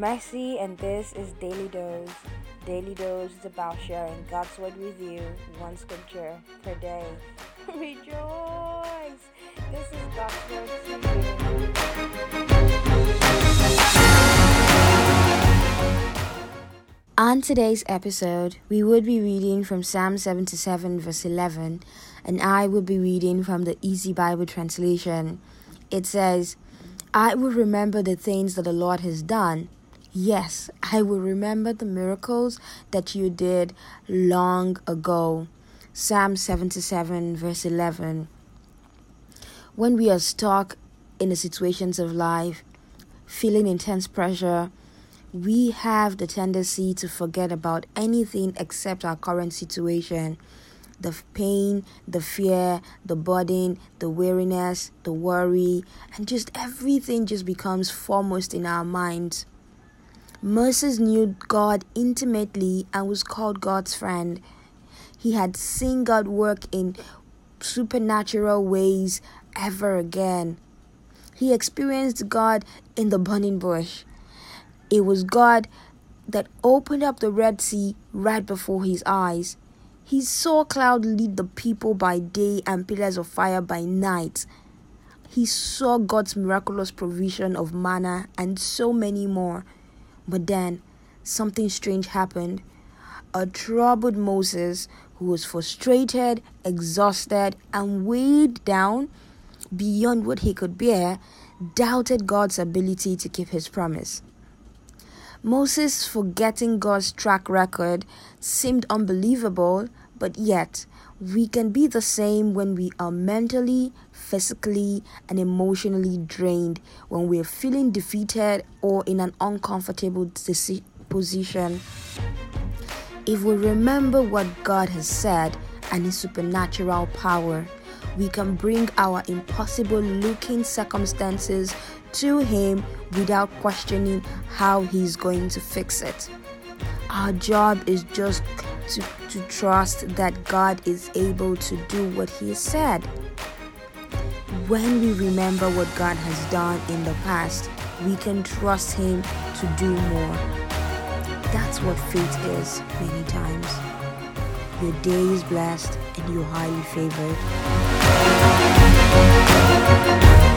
I'm Messi, and this is Daily Dose. Daily Dose is about sharing God's Word with you, one scripture per day. Rejoice! This is God's Word to you. On today's episode, we would be reading from Psalm 77 verse 11, and I would be reading from the Easy Bible translation. It says, I will remember the things that the Lord has done. Yes, I will remember the miracles that you did long ago. Psalm 77 verse 11. When we are stuck in the situations of life, feeling intense pressure, we have the tendency to forget about anything except our current situation. The pain, the fear, the burden, the weariness, the worry, and just everything just becomes foremost in our minds. Moses knew God intimately and was called God's friend. He had seen God work in supernatural ways ever again. He experienced God in the burning bush. It was God that opened up the Red Sea right before his eyes. He saw cloud lead the people by day and pillars of fire by night. He saw God's miraculous provision of manna and so many more. But then, something strange happened. A troubled Moses, who was frustrated, exhausted, and weighed down beyond what he could bear, doubted God's ability to keep his promise. Moses, forgetting God's track record, seemed unbelievable, but yet we can be the same when we are mentally, physically, and emotionally drained, when we are feeling defeated or in an uncomfortable position. If we remember what God has said and His supernatural power, we can bring our impossible-looking circumstances to Him without questioning how He's going to fix it. Our job is just to trust that God is able to do what He said. When we remember what God has done in the past, we can trust Him to do more. That's what faith is many times. Your day is blessed and you're highly favored.